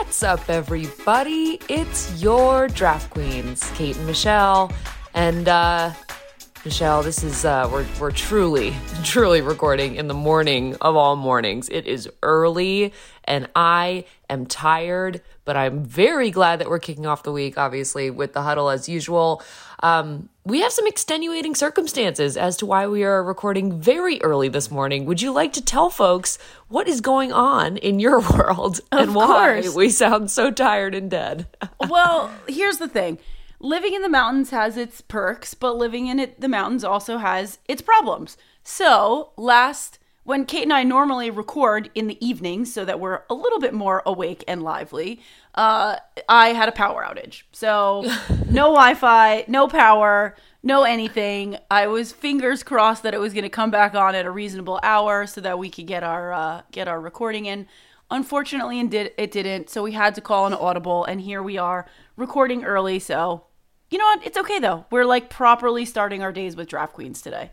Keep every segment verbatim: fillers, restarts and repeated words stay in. What's up, everybody? It's your Draft Queens, Kate and Michelle. And, uh, Michelle, this is, uh, we're, we're truly, truly recording in the morning of all mornings. It is early, and I am tired, but I'm very glad that we're kicking off the week, obviously, with the huddle as usual. Um, we have some extenuating circumstances as to why we are recording very early this morning. Would you like to tell folks what is going on in your world and why we sound so tired and dead? Well, here's the thing. Living in the mountains has its perks, but living in it, the mountains also has its problems. So last, when Kate and I normally record in the evening so that we're a little bit more awake and lively, uh, I had a power outage. So no Wi-Fi, no power, no anything. I was fingers crossed that it was going to come back on at a reasonable hour so that we could get our uh, get our recording in. Unfortunately, it didn't. So we had to call an audible, and here we are recording early. So you know what? It's okay, though. We're like properly starting our days with Draft Queens today.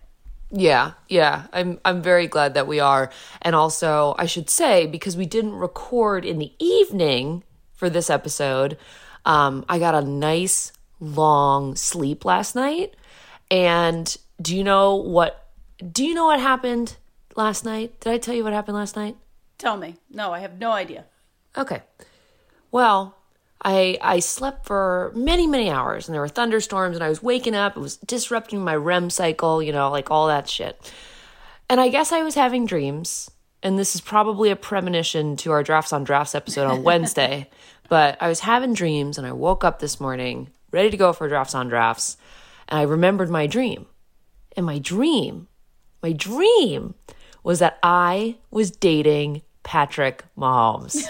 Yeah, yeah. I'm I'm very glad that we are. And also, I should say, because we didn't record in the evening for this episode, um, I got a nice long sleep last night. And do you know what do you know what happened last night? Did I tell you what happened last night? Tell me. No, I have no idea. Okay. Well, I I slept for many, many hours, and there were thunderstorms, and I was waking up. It was disrupting my R E M cycle, you know, like all that shit. And I guess I was having dreams, and this is probably a premonition to our Drafts on Drafts episode on Wednesday, but I was having dreams, and I woke up this morning ready to go for Drafts on Drafts, and I remembered my dream. And my dream, my dream was that I was dating Patrick Mahomes.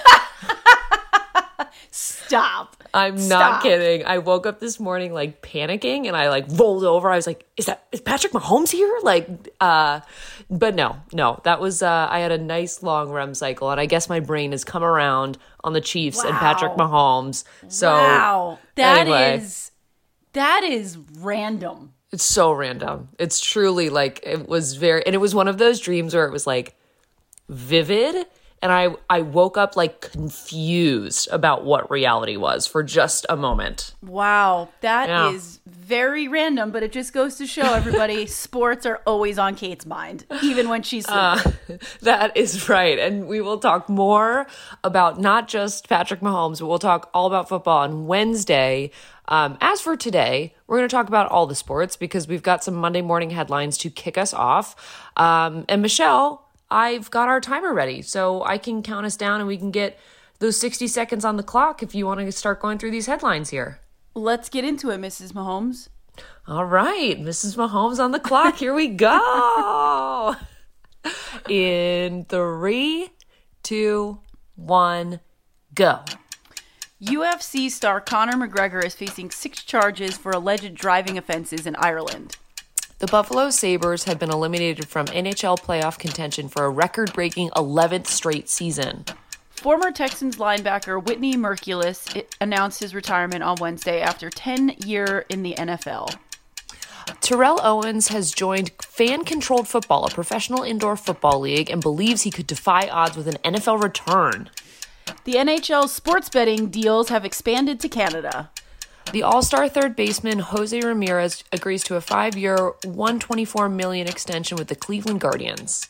Stop. I'm Stop. not kidding. I woke up this morning like panicking, and I like rolled over. I was like, is that is Patrick Mahomes here? Like, uh, but no, no, that was, uh, I had a nice long R E M cycle, and I guess my brain has come around on the Chiefs wow. and Patrick Mahomes. So wow. that anyway. is, that is random. It's so random. It's truly like, it was very, and it was one of those dreams where it was like vivid. And I, I woke up like confused about what reality was for just a moment. Wow. That yeah. is very random, but it just goes to show everybody sports are always on Kate's mind, even when she's sleeping. Uh, that is right. And we will talk more about not just Patrick Mahomes, but we'll talk all about football on Wednesday. Um, as for today, we're going to talk about all the sports because we've got some Monday morning headlines to kick us off. Um, and Michelle, I've got our timer ready, so I can count us down and we can get those sixty seconds on the clock if you want to start going through these headlines here. Let's get into it, Missus Mahomes. All right, Missus Mahomes on the clock. Here we go. In three, two, one, go. U F C star Conor McGregor is facing six charges for alleged driving offenses in Ireland. The Buffalo Sabres have been eliminated from N H L playoff contention for a record-breaking eleventh straight season. Former Texans linebacker Whitney Merculus announced his retirement on Wednesday after ten years in the N F L. Terrell Owens has joined Fan-Controlled Football, a professional indoor football league, and believes he could defy odds with an N F L return. The N H L sports betting deals have expanded to Canada. The all-star third baseman Jose Ramirez agrees to a five-year, one hundred twenty-four million dollars extension with the Cleveland Guardians.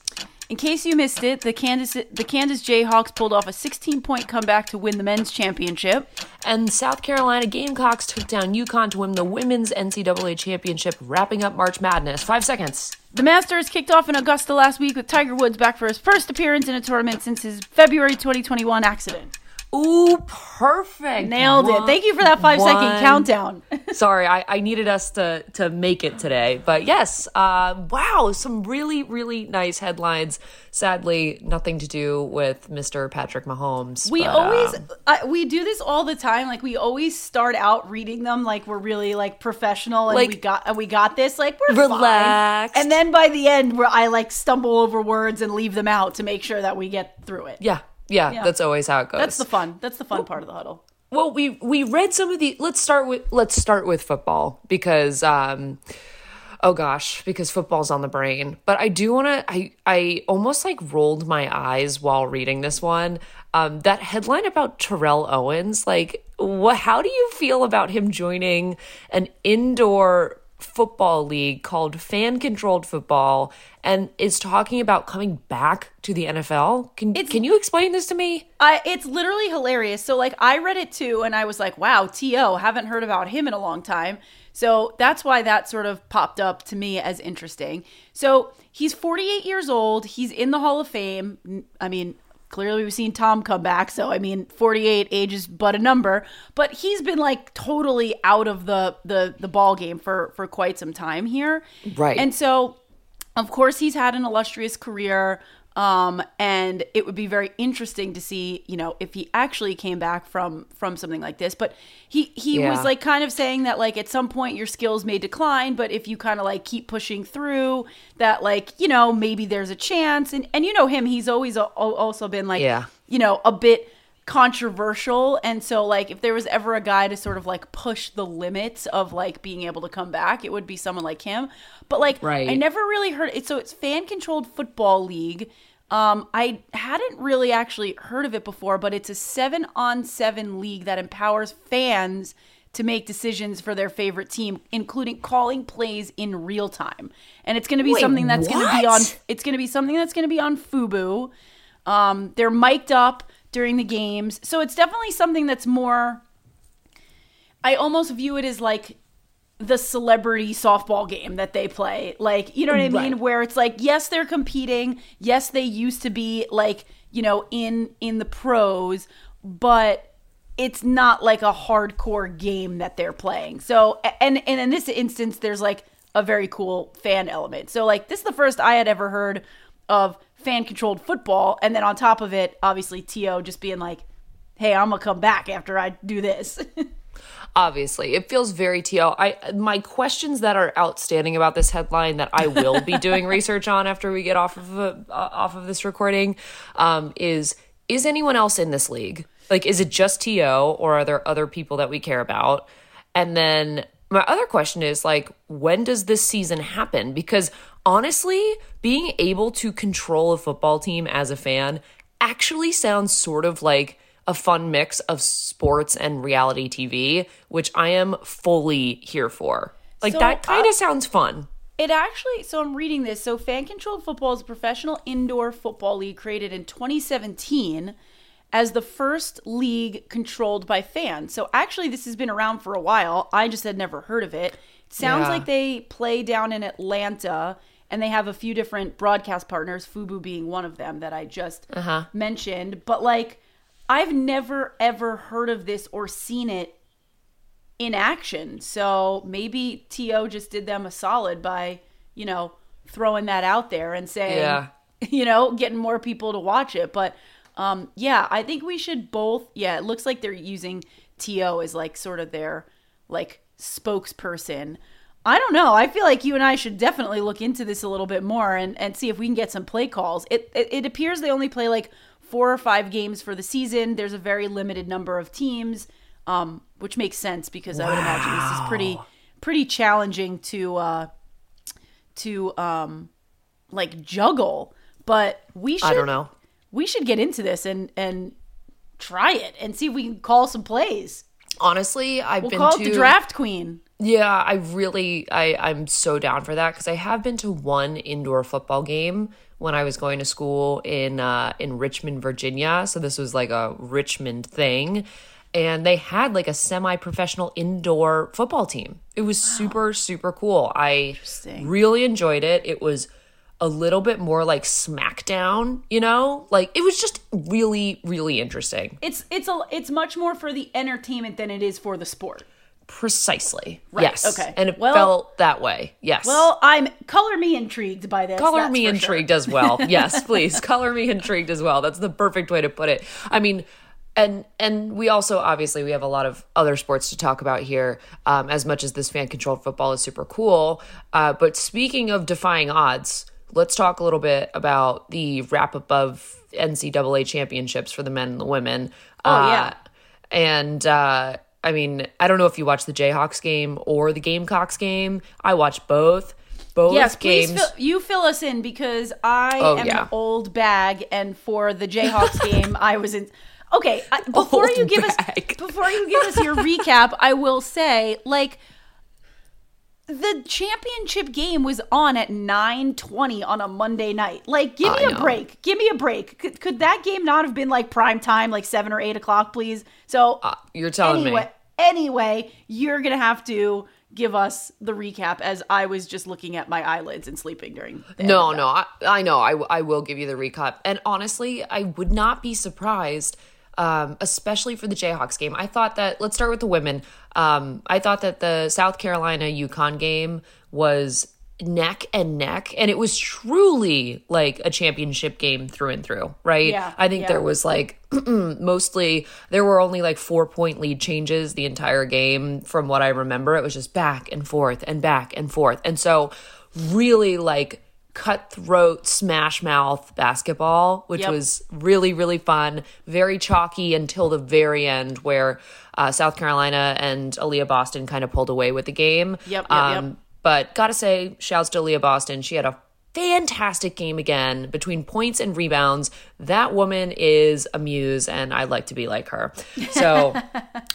In case you missed it, the Kansas the Kansas Jayhawks pulled off a sixteen-point comeback to win the men's championship. And South Carolina Gamecocks took down UConn to win the women's N C double A championship, wrapping up March Madness. Five seconds. The Masters kicked off in Augusta last week with Tiger Woods back for his first appearance in a tournament since his February twenty twenty-one accident. Ooh, perfect. Nailed one, it. Thank you for that five one. Second countdown. Sorry, I, I needed us to, to make it today. But yes, uh, wow, some really, really nice headlines. Sadly, nothing to do with Mister Patrick Mahomes. We but, always, um, uh, we do this all the time. Like, we always start out reading them like we're really, like, professional and like, we got and we got this. Like, we're relaxed. Fine. And then by the end, where I, like, stumble over words and leave them out to make sure that we get through it. Yeah. Yeah, yeah, that's always how it goes. That's the fun. That's the fun well, part of the huddle. Well, we we read some of the. Let's start with let's start with football because um, Oh gosh, because football's on the brain. But I do want to, I, I almost like rolled my eyes while reading this one. Um, that headline about Terrell Owens, like what, how do you feel about him joining an indoor football league called Fan-Controlled Football and is talking about coming back to the N F L? Can it's, can you explain this to me? I, it's literally hilarious. So like I read it too and I was like, wow, T O, haven't heard about him in a long time. So that's why that sort of popped up to me as interesting. So he's forty-eight years old. He's in the Hall of Fame. I mean, clearly we've seen Tom come back. So, I mean, forty-eight, age is but a number. But he's been, like, totally out of the the, the ball game for, for quite some time here. Right. And so, of course, he's had an illustrious career. Um, and it would be very interesting to see, you know, if he actually came back from, from something like this, but he, he yeah. was like kind of saying that like, at some point your skills may decline, but if you kind of like keep pushing through that, like, you know, maybe there's a chance. And, and you know him, he's always a, also been like, yeah. you know, a bit controversial. And so like, if there was ever a guy to sort of like push the limits of like being able to come back, it would be someone like him. But like, right. I never really heard it. So it's Fan-Controlled Football League. Um, I hadn't really actually heard of it before, but it's a seven-on-seven league that empowers fans to make decisions for their favorite team, including calling plays in real time. And it's going to be Wait, something that's going to be on. It's going to be something that's going to be on FUBU. Um, they're mic'd up during the games, so it's definitely something that's more. I almost view it as like the celebrity softball game that they play. Like, you know what I mean? Right. Where it's like, yes, they're competing. Yes, they used to be like, you know, in, in the pros, but it's not like a hardcore game that they're playing. So, and, and in this instance, there's like a very cool fan element. So like, this is the first I had ever heard of Fan-Controlled Football. And then on top of it, obviously T O just being like, hey, I'm gonna come back after I do this. Obviously, it feels very T L. I my questions that are outstanding about this headline that I will be doing research on after we get off of a, uh, off of this recording um, is is anyone else in this league? Like, is it just T O or are there other people that we care about? And then my other question is like, when does this season happen? Because honestly, being able to control a football team as a fan actually sounds sort of like a fun mix of sports and reality T V, which I am fully here for. Like, so, that kind of uh, sounds fun. It actually, so I'm reading this. So Fan-Controlled Football is a professional indoor football league created in twenty seventeen as the first league controlled by fans. So actually this has been around for a while. I just had never heard of it. It sounds yeah. like they play down in Atlanta, and they have a few different broadcast partners, FUBU being one of them that I just uh-huh. mentioned. But like, I've never, ever heard of this or seen it in action. So maybe T O just did them a solid by, you know, throwing that out there and saying, yeah. you know, getting more people to watch it. But, um, yeah, I think we should both. Yeah, it looks like they're using T O as, like, sort of their, like, spokesperson. I don't know. I feel like you and I should definitely look into this a little bit more and, and see if we can get some play calls. It, it, it appears they only play, like, four or five games for the season. There's a very limited number of teams, um, which makes sense because wow. I would imagine this is pretty, pretty challenging to, uh, to um, like juggle. But we should, I don't know. We should get into this and and try it and see if we can call some plays. Honestly, I've we'll been call to the Draft Queen. Yeah, I really, I I'm so down for that because I have been to one indoor football game when I was going to school in uh, in Richmond, Virginia. So this was like a Richmond thing. And they had like a semi-professional indoor football team. It was wow. super, super cool. I really enjoyed it. It was a little bit more like SmackDown, you know? Like it was just really, really interesting. It's it's a, it's much more for the entertainment than it is for the sport. Precisely. Right. Yes. Okay. And it well, felt that way. Yes. Well, I'm color me intrigued by this. Color me intrigued sure. as well. Yes, please. Color me intrigued as well. That's the perfect way to put it. I mean, and and we also obviously we have a lot of other sports to talk about here. Um, as much as this Fan-Controlled Football is super cool, uh, but speaking of defying odds, let's talk a little bit about the wrap up of N C double A championships for the men and the women. Oh uh, yeah. And. Uh, I mean, I don't know if you watched the Jayhawks game or the Gamecocks game. I watched both. both yes, games. Yes, please, fill, you fill us in, because I oh, am yeah. an old bag, and for the Jayhawks game, I was in... Okay, I, before old you give bag. us before you give us your recap, I will say, like... The championship game was on at nine twenty on a Monday night. Like, give me I a know. break. Give me a break. Could, could that game not have been, like, prime time, like seven or eight o'clock, please? So uh, you're telling anyway, me. Anyway, you're going to have to give us the recap, as I was just looking at my eyelids and sleeping during the No, no. I, I know. I, I will give you the recap. And honestly, I would not be surprised, um, especially for the Jayhawks game. I thought that – let's start with the women – Um, I thought that the South Carolina UConn game was neck and neck, and it was truly like a championship game through and through, right? Yeah, I think yeah. there was like mostly there were only like four point lead changes the entire game from what I remember. It was just back and forth and back and forth. And so really like cutthroat smash mouth basketball, which yep. was really, really fun, very chalky until the very end where uh, South Carolina and Aaliyah Boston kind of pulled away with the game. Yep, yep, um, yep. But gotta say, shouts to Aaliyah Boston. She had a fantastic game again between points and rebounds. That woman is a muse, and I like to be like her. So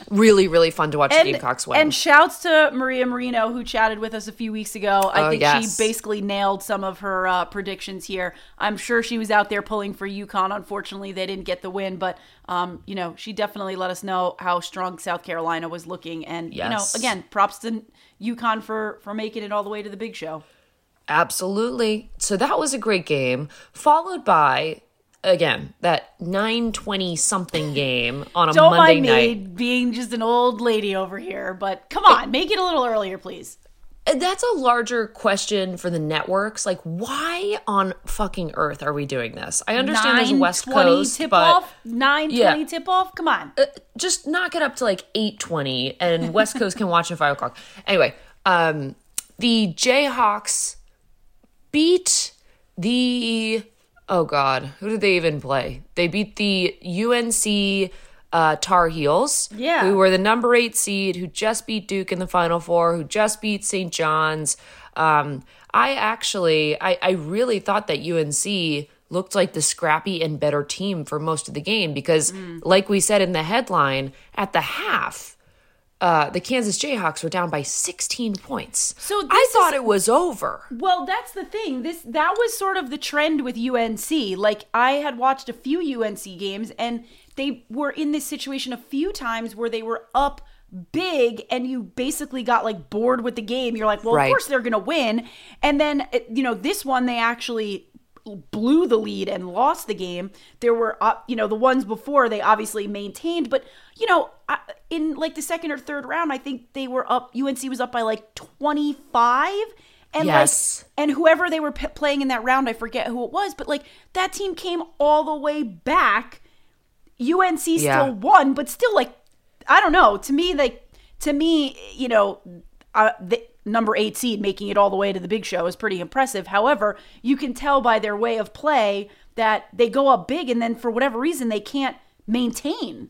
really, really fun to watch and, the Gamecocks win. And shouts to Maria Marino, who chatted with us a few weeks ago. I oh, think yes. she basically nailed some of her uh, predictions here. I'm sure she was out there pulling for UConn. Unfortunately, they didn't get the win, but um, you know, she definitely let us know how strong South Carolina was looking. And yes. you know, again, props to UConn for for making it all the way to the big show. Absolutely. So that was a great game, followed by, again, that nine twenty-something game on a Monday night. Don't mind me being just an old lady over here, but come on, make it a little earlier, please. That's a larger question for the networks. Like, why on fucking earth are we doing this? I understand there's West Coast, tip but... Off? nine twenty yeah. tip-off? Come on. Uh, just knock it up to, like, eight twenty, and West Coast can watch at five o'clock. Anyway, um, the Jayhawks... beat the, oh God, who did they even play? They beat the U N C uh, Tar Heels, yeah. who were the number eight seed, who just beat Duke in the Final Four, who just beat Saint John's. Um, I actually, I, I really thought that U N C looked like the scrappy and better team for most of the game because, mm. like we said in the headline, at the half, Uh, the Kansas Jayhawks were down by sixteen points. So I thought is, it was over. Well, that's the thing. This that was sort of the trend with U N C. Like, I had watched a few U N C games, and they were in this situation a few times where they were up big, and you basically got, like, bored with the game. You're like, well, right. of course they're going to win. And then, you know, this one they actually blew the lead and lost the game. There were, you know, the ones before they obviously maintained, but, you know, in like the second or third round, I think they were up, U N C was up by like twenty-five. And yes. like, and whoever they were p- playing in that round, I forget who it was, but like that team came all the way back. U N C still yeah. won, but still like, I don't know. To me, like, to me, you know, uh, the number eight seed making it all the way to the big show is pretty impressive. However, you can tell by their way of play that they go up big and then for whatever reason they can't maintain.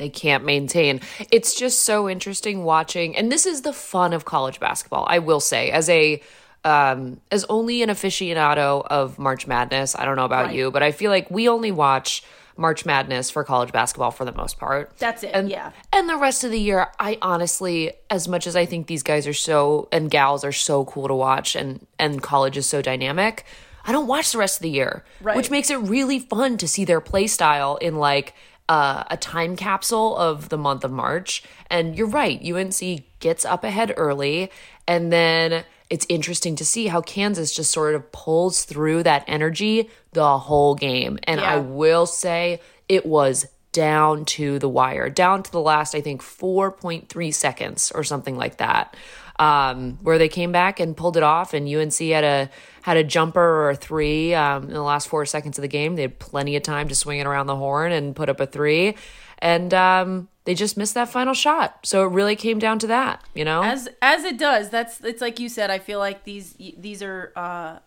They can't maintain. It's just so interesting watching. And this is the fun of college basketball, I will say. As a um, as only an aficionado of March Madness, I don't know about right. you, but I feel like we only watch March Madness for college basketball for the most part. That's it, and, yeah. And the rest of the year, I honestly, as much as I think these guys are so, and gals are so cool to watch, and, and college is so dynamic, I don't watch the rest of the year, right. which makes it really fun to see their play style in like uh, a time capsule of the month of March. And you're right, U N C gets up ahead early, and then it's interesting to see how Kansas just sort of pulls through that energy the whole game. And yeah. I will say it was down to the wire, down to the last, I think, four point three seconds or something like that, um, where they came back and pulled it off. And U N C had a had a jumper or a three um, in the last four seconds of the game. They had plenty of time to swing it around the horn and put up a three. And um, they just missed that final shot. So it really came down to that, you know? As as it does. That's it's like you said, I feel like these these are uh,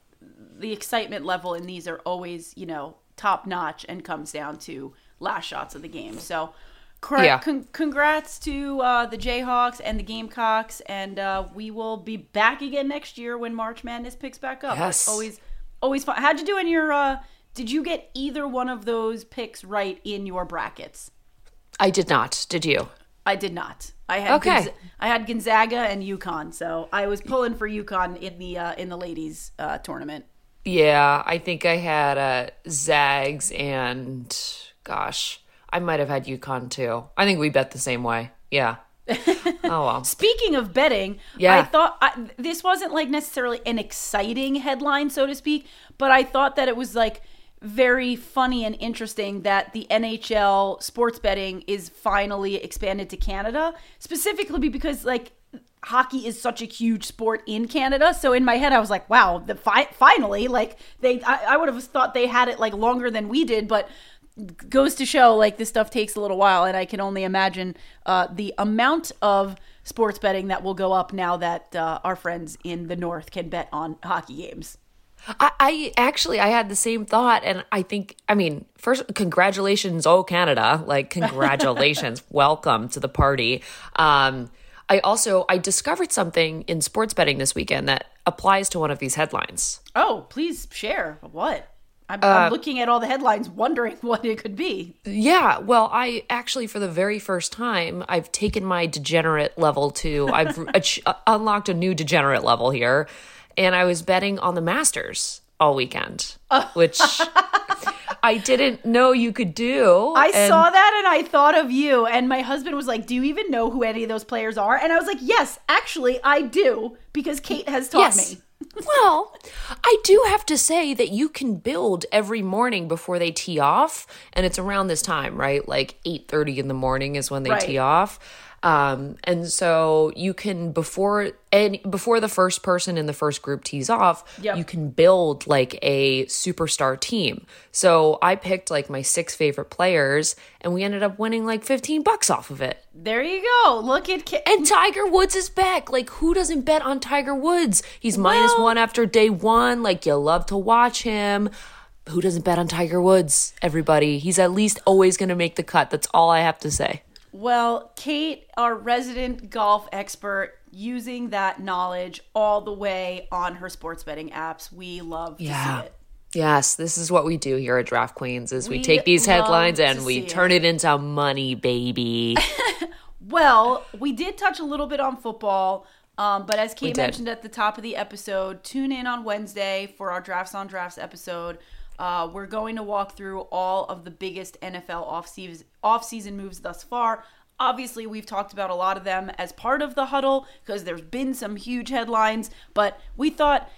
the excitement level in these are always, you know, top notch and comes down to last shots of the game. So Correct. Yeah. Con- congrats to uh, the Jayhawks and the Gamecocks, and uh, we will be back again next year when March Madness picks back up. Yes. It's always, always fun. How'd you do in your? Uh, did you get either one of those picks right in your brackets? I did not. Did you? I did not. I had okay. Gonz- I had Gonzaga and UConn, so I was pulling for UConn in the uh, in the ladies uh, tournament. Yeah, I think I had uh, Zags and gosh. I might have had UConn too. I think we bet the same way. Yeah. Oh well. Speaking of betting, yeah. I thought I, this wasn't like necessarily an exciting headline, so to speak, but I thought that it was like very funny and interesting that the N H L sports betting is finally expanded to Canada, specifically because like hockey is such a huge sport in Canada. So in my head, I was like, wow, the fi- finally, like they, I, I would have thought they had it like longer than we did, but goes to show like this stuff takes a little while, and I can only imagine uh, the amount of sports betting that will go up now that uh, our friends in the North can bet on hockey games. I, I actually, I had the same thought, and I think, I mean, first, congratulations, oh Canada, like congratulations, welcome to the party. Um, I also, I discovered something in sports betting this weekend that applies to one of these headlines. Oh, please share. What? I'm, uh, I'm looking at all the headlines, wondering what it could be. Yeah. Well, I actually, for the very first time, I've taken my degenerate level to, I've ach- unlocked a new degenerate level here. And I was betting on the Masters all weekend, uh. which I didn't know you could do. I and- saw that and I thought of you. And my husband was like, do you even know who any of those players are? And I was like, yes, actually I do, because Kate has taught yes. me. Well, I do have to say that you can build every morning before they tee off, and it's around this time, right? Like eight thirty in the morning is when they right. tee off. Um, and so you can, before and before the first person in the first group tees off, yep. you can build like a superstar team. So I picked like my six favorite players, and we ended up winning like fifteen bucks off of it. There you go. Look at K- and Tiger Woods is back. Like, who doesn't bet on Tiger Woods? He's well, minus one after day one. Like, you love to watch him. Who doesn't bet on Tiger Woods? Everybody. He's at least always going to make the cut. That's all I have to say. Well, Kate, our resident golf expert, using that knowledge all the way on her sports betting apps. We love to yeah. see it. Yes, this is what we do here at Draft Queens, is we, we take these headlines and we turn it. it into money, baby. Well, we did touch a little bit on football, um, but as Kate mentioned at the top of the episode, tune in on Wednesday for our Drafts on Drafts episode. Uh, we're going to walk through all of the biggest N F L offseason, offseason moves thus far. Obviously, we've talked about a lot of them as part of the huddle because there's been some huge headlines, but we thought,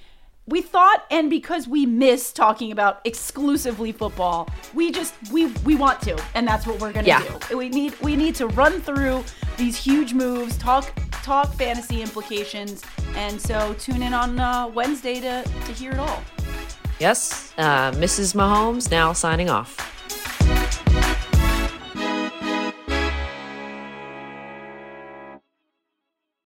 we thought, and because we miss talking about exclusively football, we just, we we want to, and that's what we're going to yeah. do. We need we need to run through these huge moves, talk talk fantasy implications, and so tune in on uh, Wednesday to, to hear it all. Yes, uh, Missus Mahomes now signing off.